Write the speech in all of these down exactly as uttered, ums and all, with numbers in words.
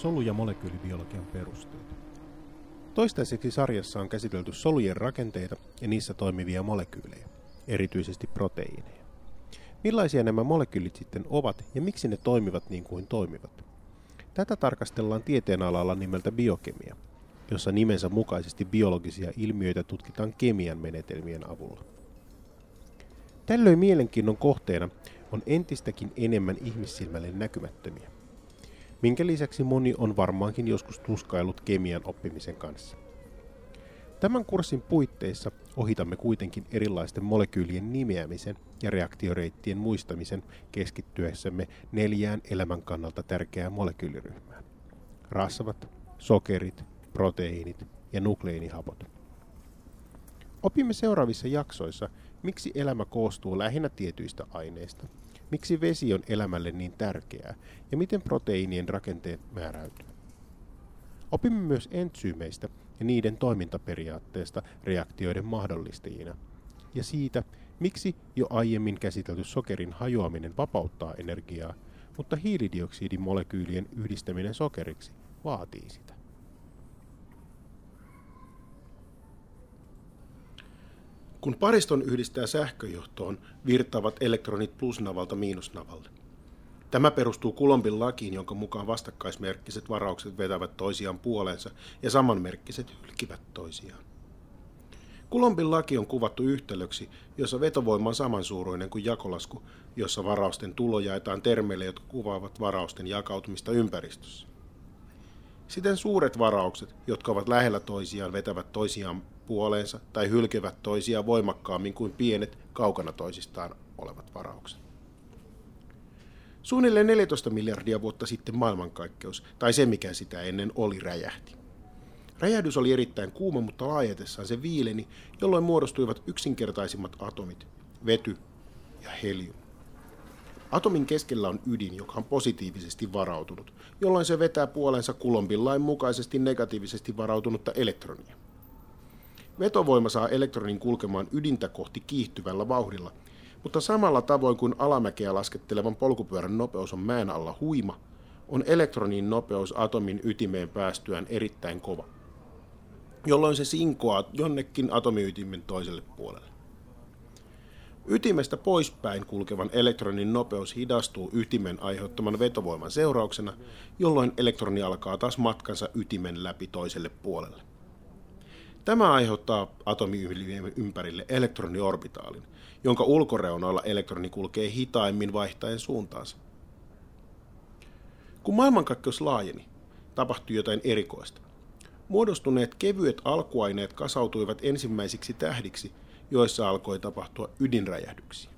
solu- ja molekyylibiologian perusteita. Toistaiseksi sarjassa on käsitelty solujen rakenteita ja niissä toimivia molekyylejä, erityisesti proteiineja. Millaisia nämä molekyylit sitten ovat ja miksi ne toimivat niin kuin toimivat? Tätä tarkastellaan tieteenalalla nimeltä biokemia, jossa nimensä mukaisesti biologisia ilmiöitä tutkitaan kemian menetelmien avulla. Tällöin mielenkiinnon kohteena on entistäkin enemmän ihmissilmälle näkymättömiä, minkä lisäksi moni on varmaankin joskus tuskaillut kemian oppimisen kanssa. Tämän kurssin puitteissa ohitamme kuitenkin erilaisten molekyylien nimeämisen ja reaktioreittien muistamisen keskittyessämme neljään elämän kannalta tärkeään molekyyliryhmään. Rasvat, sokerit, proteiinit ja nukleinihapot. Opimme seuraavissa jaksoissa, miksi elämä koostuu lähinnä tietyistä aineista, miksi vesi on elämälle niin tärkeää ja miten proteiinien rakenteet määräytyy. Opimme myös entsyymeistä ja niiden toimintaperiaatteesta reaktioiden mahdollistajina ja siitä, miksi jo aiemmin käsitelty sokerin hajoaminen vapauttaa energiaa, mutta hiilidioksidimolekyylien yhdistäminen sokeriksi vaatii sitä. Kun pariston yhdistää sähköjohtoon, virtaavat elektronit plusnavalta miinusnavalle. Tämä perustuu Coulombin lakiin, jonka mukaan vastakkaismerkkiset varaukset vetävät toisiaan puoleensa ja samanmerkkiset hylkivät toisiaan. Coulombin laki on kuvattu yhtälöksi, jossa vetovoima on samansuuruinen kuin jakolasku, jossa varausten tulo jaetaan termeille, jotka kuvaavat varausten jakautumista ympäristössä. Siten suuret varaukset, jotka ovat lähellä toisiaan, vetävät toisiaan puoleensa tai hylkevät toisiaan voimakkaammin kuin pienet, kaukana toisistaan olevat varaukset. Suunnilleen neljätoista miljardia vuotta sitten maailmankaikkeus, tai se mikä sitä ennen oli, räjähti. Räjähdys oli erittäin kuuma, mutta laajetessaan se viileni, jolloin muodostuivat yksinkertaisimmat atomit, vety ja helium. Atomin keskellä on ydin, joka on positiivisesti varautunut, jolloin se vetää puolensa Coulombin lain mukaisesti negatiivisesti varautunutta elektronia. Vetovoima saa elektronin kulkemaan ydintä kohti kiihtyvällä vauhdilla, mutta samalla tavoin kuin alamäkeä laskettelevan polkupyörän nopeus on mäen alla huima, on elektronin nopeus atomin ytimeen päästyään erittäin kova, jolloin se sinkoaa jonnekin atomiytimen toiselle puolelle. Ytimestä poispäin kulkevan elektronin nopeus hidastuu ytimen aiheuttaman vetovoiman seurauksena, jolloin elektroni alkaa taas matkansa ytimen läpi toiselle puolelle. Tämä aiheuttaa atomiytimen ympärille elektroniorbitaalin, jonka ulkoreunalla elektroni kulkee hitaimmin vaihtaen suuntaansa. Kun maailmankaikkeus laajeni, tapahtui jotain erikoista. Muodostuneet kevyet alkuaineet kasautuivat ensimmäisiksi tähdiksi, joissa alkoi tapahtua ydinräjähdyksiä.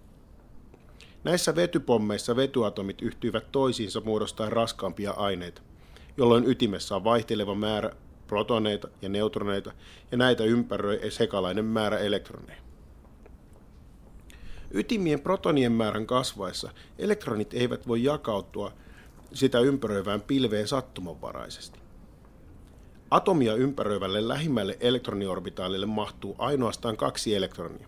Näissä vetypommeissa vetyatomit yhtyivät toisiinsa muodostaen raskaampia aineita, jolloin ytimessä on vaihteleva määrä protoneita ja neutroneita, ja näitä ympäröi sekalainen määrä elektroneja. Ytimien protonien määrän kasvaessa elektronit eivät voi jakautua sitä ympäröivään pilveen sattumanvaraisesti. Atomia ympäröivälle lähimmälle elektroniorbitaalille mahtuu ainoastaan kaksi elektronia.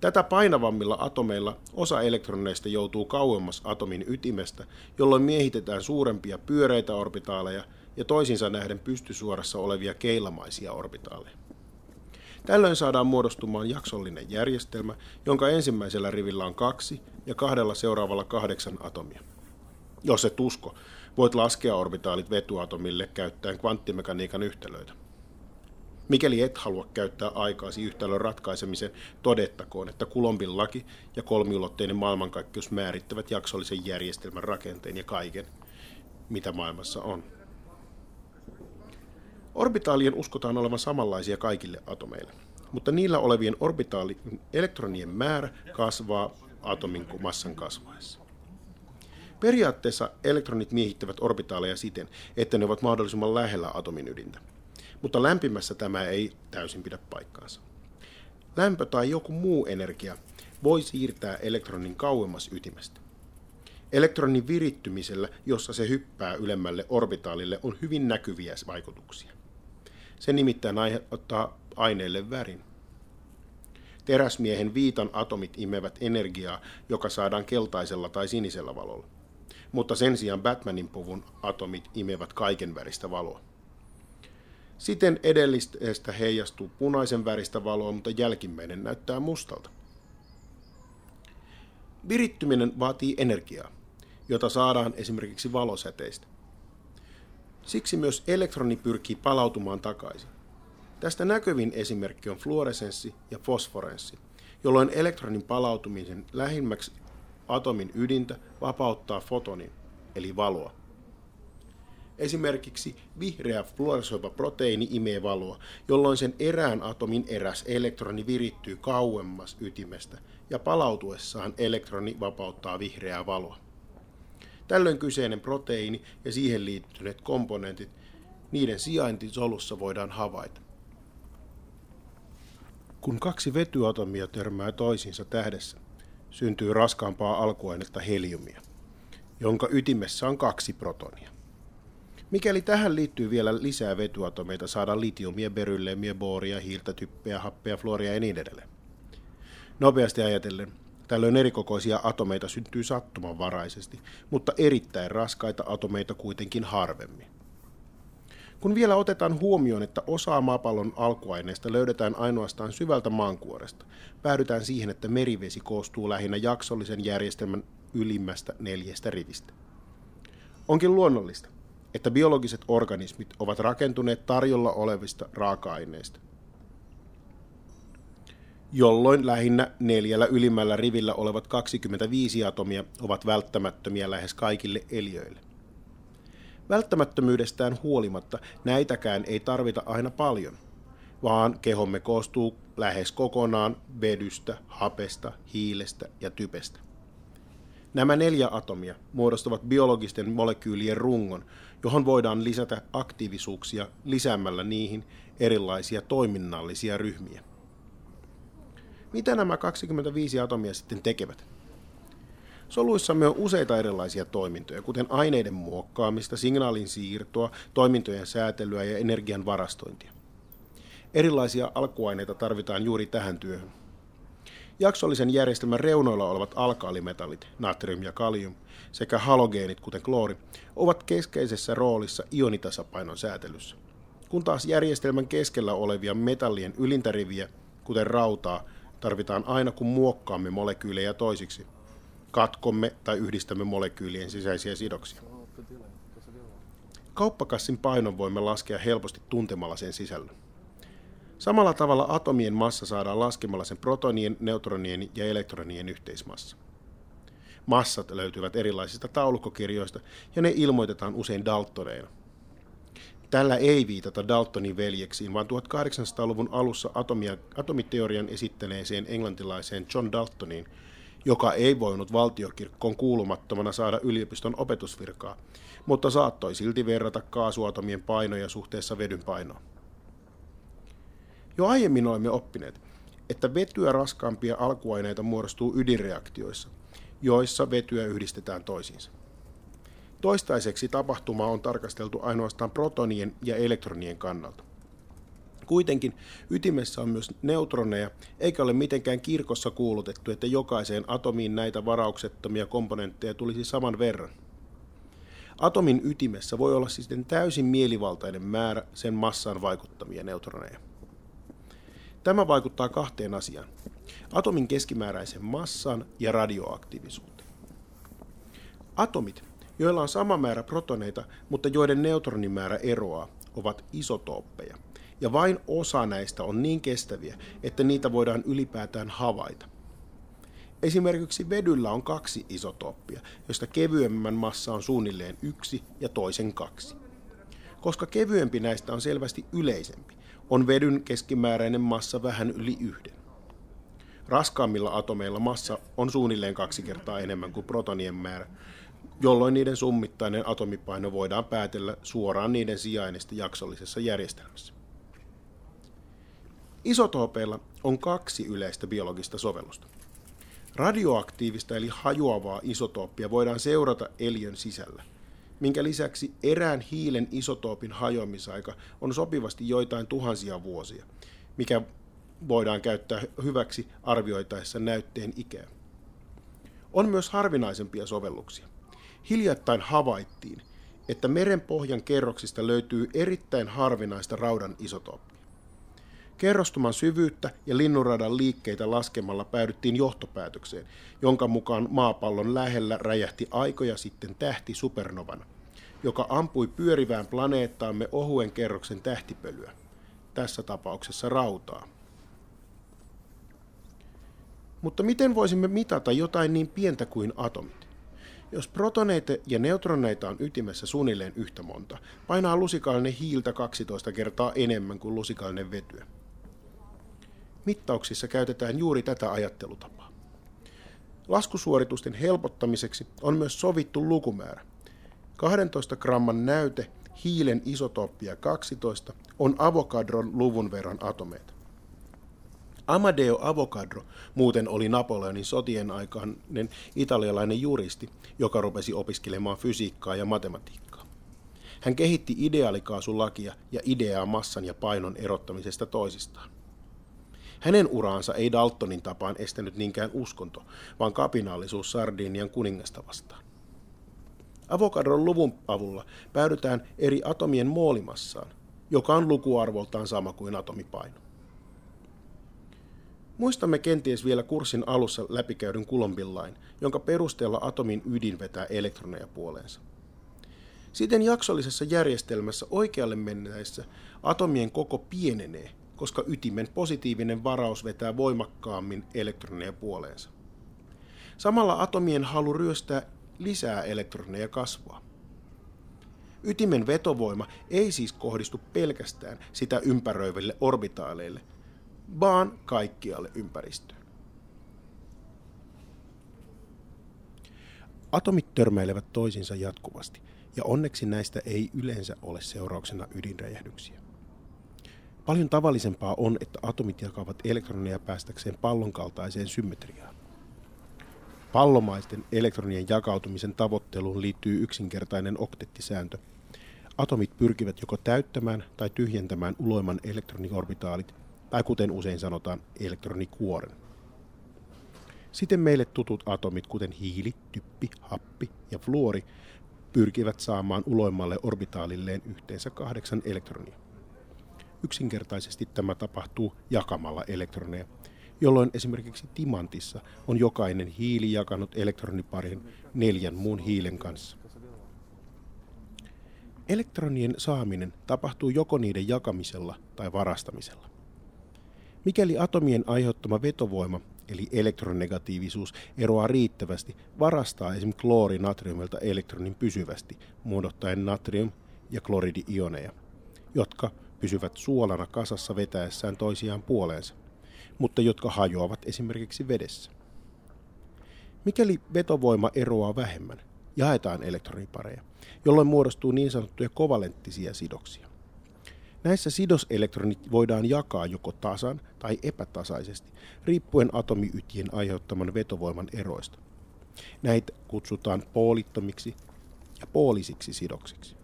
Tätä painavammilla atomeilla osa elektroneista joutuu kauemmas atomin ytimestä, jolloin miehitetään suurempia pyöreitä orbitaaleja ja toisinsa nähden pystysuorassa olevia keilamaisia orbitaaleja. Tällöin saadaan muodostumaan jaksollinen järjestelmä, jonka ensimmäisellä rivillä on kaksi ja kahdella seuraavalla kahdeksan atomia. Jos et usko, voit laskea orbitaalit vetyatomille käyttäen kvanttimekaniikan yhtälöitä. Mikäli et halua käyttää aikaasi yhtälön ratkaisemiseen, todettakoon, että Coulombin laki ja kolmiulotteinen maailmankaikkeus määrittävät jaksollisen järjestelmän rakenteen ja kaiken, mitä maailmassa on. Orbitaalien uskotaan olevan samanlaisia kaikille atomeille, mutta niillä olevien orbitaalien elektronien määrä kasvaa atomin massan kasvaessa. Periaatteessa elektronit miehittävät orbitaaleja siten, että ne ovat mahdollisimman lähellä atomin ydintä, mutta lämpimässä tämä ei täysin pidä paikkaansa. Lämpö tai joku muu energia voi siirtää elektronin kauemmas ytimestä. Elektronin virittymisellä, jossa se hyppää ylemmälle orbitaalille, on hyvin näkyviä vaikutuksia. Se nimittäin aiheuttaa aineelle värin. Teräsmiehen viitan atomit imevät energiaa, joka saadaan keltaisella tai sinisellä valolla. mutta sen sijaan Batmanin puvun atomit imevät kaiken väristä valoa. Siten edellisestä heijastuu punaisen väristä valoa, mutta jälkimmäinen näyttää mustalta. Virittyminen vaatii energiaa, jota saadaan esimerkiksi valosäteistä. Siksi myös elektroni pyrkii palautumaan takaisin. Tästä näkyvin esimerkki on fluoresenssi ja fosforenssi, jolloin elektronin palautumisen lähimmäksi atomin ydintä vapauttaa fotonin, eli valoa. Esimerkiksi vihreä fluoresoiva proteiini imee valoa, jolloin sen erään atomin eräs elektroni virittyy kauemmas ytimestä ja palautuessaan elektroni vapauttaa vihreää valoa. Tällöin kyseinen proteiini ja siihen liittyneet komponentit, niiden sijainti solussa voidaan havaita. Kun kaksi vetyatomia törmää toisiinsa tähdessä, syntyy raskaampaa alkuainetta heliumia, jonka ytimessä on kaksi protonia. Mikäli tähän liittyy vielä lisää vetyatomeita, saadaan litiumia, berylliumia, booria, hiiltä, typpeä, happea, fluoria ja niin edelleen. Nopeasti ajatellen, tällöin erikokoisia atomeita syntyy sattumanvaraisesti, mutta erittäin raskaita atomeita kuitenkin harvemmin. Kun vielä otetaan huomioon, että osa maapallon alkuaineista löydetään ainoastaan syvältä maankuoresta, päädytään siihen, että merivesi koostuu lähinnä jaksollisen järjestelmän ylimmästä neljästä rivistä. Onkin luonnollista, että biologiset organismit ovat rakentuneet tarjolla olevista raaka-aineista, jolloin lähinnä neljällä ylimmällä rivillä olevat kaksikymmentäviisi atomia ovat välttämättömiä lähes kaikille eliöille. Välttämättömyydestään huolimatta näitäkään ei tarvita aina paljon, vaan kehomme koostuu lähes kokonaan vedystä, hapesta, hiilestä ja typestä. Nämä neljä atomia muodostavat biologisten molekyylien rungon, johon voidaan lisätä aktiivisuuksia lisäämällä niihin erilaisia toiminnallisia ryhmiä. Mitä nämä kaksikymmentäviisi atomia sitten tekevät? Soluissamme on useita erilaisia toimintoja, kuten aineiden muokkaamista, signaalin siirtoa, toimintojen säätelyä ja energian varastointia. Erilaisia alkuaineita tarvitaan juuri tähän työhön. Jaksollisen järjestelmän reunoilla olevat alkaalimetallit, natrium ja kalium, sekä halogeenit, kuten kloori, ovat keskeisessä roolissa ionitasapainon säätelyssä, kun taas järjestelmän keskellä olevia metallien ylintäriviä, kuten rautaa, tarvitaan aina kun muokkaamme molekyylejä toisiksi, katkomme tai yhdistämme molekyylien sisäisiä sidoksia. Kauppakassin painon voimme laskea helposti tuntemalla sen sisällön. Samalla tavalla atomien massa saadaan laskemalla sen protonien, neutronien ja elektronien yhteismassa. Massat löytyvät erilaisista taulukkokirjoista ja ne ilmoitetaan usein daltoneina. Tällä ei viitata Daltonin veljeksiin, vaan tuhatkahdeksansataaluvun alussa atomia, atomiteorian esittäneeseen englantilaiseen John Daltoniin, joka ei voinut valtiokirkkoon kuulumattomana saada yliopiston opetusvirkaa, mutta saattoi silti verrata kaasuatomien painoja suhteessa vedyn painoon. Jo aiemmin olemme oppineet, että vetyä raskaampia alkuaineita muodostuu ydinreaktioissa, joissa vetyä yhdistetään toisiinsa. Toistaiseksi tapahtumaa on tarkasteltu ainoastaan protonien ja elektronien kannalta. Kuitenkin ytimessä on myös neutroneja, eikä ole mitenkään kirkossa kuulutettu, että jokaiseen atomiin näitä varauksettomia komponentteja tulisi saman verran. Atomin ytimessä voi olla sitten täysin mielivaltainen määrä sen massaan vaikuttamia neutroneja. Tämä vaikuttaa kahteen asiaan, atomin keskimääräisen massan ja radioaktiivisuuteen. Atomit, joilla on sama määrä protoneita, mutta joiden neutronimäärä eroaa, ovat isotooppeja, ja vain osa näistä on niin kestäviä, että niitä voidaan ylipäätään havaita. Esimerkiksi vedyllä on kaksi isotooppia, josta kevyemmän massa on suunnilleen yksi ja toisen kaksi. Koska kevyempi näistä on selvästi yleisempi, on vedyn keskimääräinen massa vähän yli yhden. Raskaammilla atomeilla massa on suunnilleen kaksi kertaa enemmän kuin protonien määrä, jolloin niiden summittainen atomipaino voidaan päätellä suoraan niiden sijainnista jaksollisessa järjestelmässä. Isotoopeilla on kaksi yleistä biologista sovellusta. Radioaktiivista eli hajoavaa isotooppia voidaan seurata eliön sisällä, minkä lisäksi erään hiilen isotoopin hajoamisaika on sopivasti joitain tuhansia vuosia, mikä voidaan käyttää hyväksi arvioitaessa näytteen ikää. On myös harvinaisempia sovelluksia. Hiljattain havaittiin, että merenpohjan kerroksista löytyy erittäin harvinaista raudan isotooppia. Kerrostuman syvyyttä ja linnunradan liikkeitä laskemalla päädyttiin johtopäätökseen, jonka mukaan maapallon lähellä räjähti aikoja sitten tähti supernovana, joka ampui pyörivään planeettaamme ohuen kerroksen tähtipölyä, tässä tapauksessa rautaa. Mutta miten voisimme mitata jotain niin pientä kuin atomit? Jos protoneita ja neutroneita on ytimessä suunnilleen yhtä monta, painaa lusikallinen hiiltä kaksitoista kertaa enemmän kuin lusikallinen vetyä. Mittauksissa käytetään juuri tätä ajattelutapaa. Laskusuoritusten helpottamiseksi on myös sovittu lukumäärä. kahdentoista gramman näyte hiilen isotooppia kaksitoista on Avogadron luvun verran atomeita. Amadeo Avogadro muuten oli Napoleonin sotien aikainen italialainen juristi, joka rupesi opiskelemaan fysiikkaa ja matematiikkaa. Hän kehitti ideaalikaasun lakia ja ideaa massan ja painon erottamisesta toisistaan. Hänen uraansa ei Daltonin tapaan estänyt niinkään uskonto, vaan kapinaallisuus Sardinian kuningasta vastaan. Avogadron luvun avulla päädytään eri atomien moolimassaan, joka on lukuarvoltaan sama kuin atomipaino. Muistamme kenties vielä kurssin alussa läpikäydyn Coulombin lain, jonka perusteella atomin ydin vetää elektroneja puoleensa. Siten jaksollisessa järjestelmässä oikealle mennessä atomien koko pienenee, koska ytimen positiivinen varaus vetää voimakkaammin elektroneja puoleensa. Samalla atomien halu ryöstää lisää elektroneja kasvaa. Ytimen vetovoima ei siis kohdistu pelkästään sitä ympäröiville orbitaaleille, vaan kaikkialle ympäristöön. Atomit törmäilevät toisiinsa jatkuvasti, ja onneksi näistä ei yleensä ole seurauksena ydinräjähdyksiä. Paljon tavallisempaa on, että atomit jakavat elektroneja päästäkseen pallon kaltaiseen symmetriaan. Pallomaisten elektronien jakautumisen tavoitteluun liittyy yksinkertainen oktettisääntö. Atomit pyrkivät joko täyttämään tai tyhjentämään uloimman elektroniorbitaalit, tai kuten usein sanotaan, elektronikuoren. Siten meille tutut atomit, kuten hiili, typpi, happi ja fluori, pyrkivät saamaan uloimmalle orbitaalilleen yhteensä kahdeksan elektronia. Yksinkertaisesti tämä tapahtuu jakamalla elektroneja, jolloin esimerkiksi timantissa on jokainen hiili jakanut elektroniparin neljän muun hiilen kanssa. Elektronien saaminen tapahtuu joko niiden jakamisella tai varastamisella. Mikäli atomien aiheuttama vetovoima, eli elektronegatiivisuus, eroaa riittävästi, varastaa esim. Kloori natriumilta elektronin pysyvästi, muodottaen natrium- ja kloridioneja, jotka pysyvät suolana kasassa vetäessään toisiaan puoleensa, mutta jotka hajoavat esimerkiksi vedessä. Mikäli vetovoima eroaa vähemmän, jaetaan elektronipareja, jolloin muodostuu niin sanottuja kovalenttisia sidoksia. Näissä sidoselektronit voidaan jakaa joko tasan tai epätasaisesti, riippuen atomiytien aiheuttaman vetovoiman eroista. Näitä kutsutaan poolittomiksi ja poolisiksi sidoksiksi.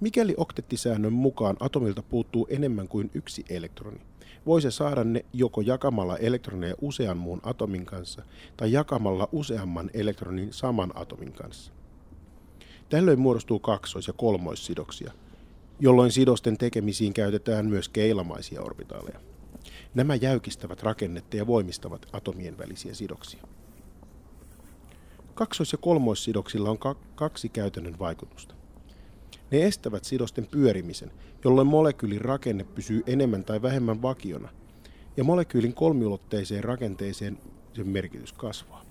Mikäli oktettisäännön mukaan atomilta puuttuu enemmän kuin yksi elektroni, voi se saada ne joko jakamalla elektroneja usean muun atomin kanssa tai jakamalla useamman elektronin saman atomin kanssa. Tällöin muodostuu kaksois- ja kolmoissidoksia, jolloin sidosten tekemisiin käytetään myös keilamaisia orbitaaleja. Nämä jäykistävät rakennetta ja voimistavat atomien välisiä sidoksia. Kaksois- ja kolmoissidoksilla on kaksi käytännön vaikutusta. Ne estävät sidosten pyörimisen, jolloin molekyylin rakenne pysyy enemmän tai vähemmän vakiona, ja molekyylin kolmiulotteiseen rakenteeseen sen merkitys kasvaa.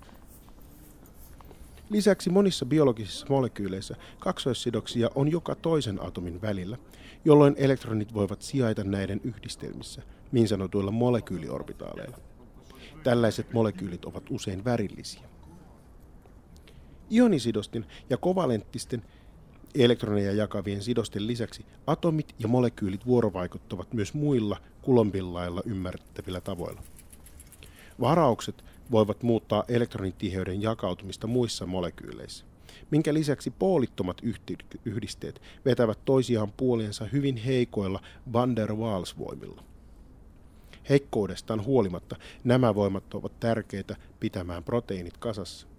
Lisäksi monissa biologisissa molekyyleissä kaksoissidoksia on joka toisen atomin välillä, jolloin elektronit voivat sijaita näiden yhdistelmissä, niin sanotuilla molekyyliorbitaaleilla. Tällaiset molekyylit ovat usein värillisiä. Ionisidostin ja kovalenttisten elektroneja jakavien sidosten lisäksi atomit ja molekyylit vuorovaikuttavat myös muilla Coulombin lailla ymmärrettävillä tavoilla. Varaukset voivat muuttaa elektronitiheyden jakautumista muissa molekyyleissä, minkä lisäksi poolittomat yhdisteet vetävät toisiaan puoliensa hyvin heikoilla Van der Waals-voimilla. Heikkoudestaan huolimatta nämä voimat ovat tärkeitä pitämään proteiinit kasassa.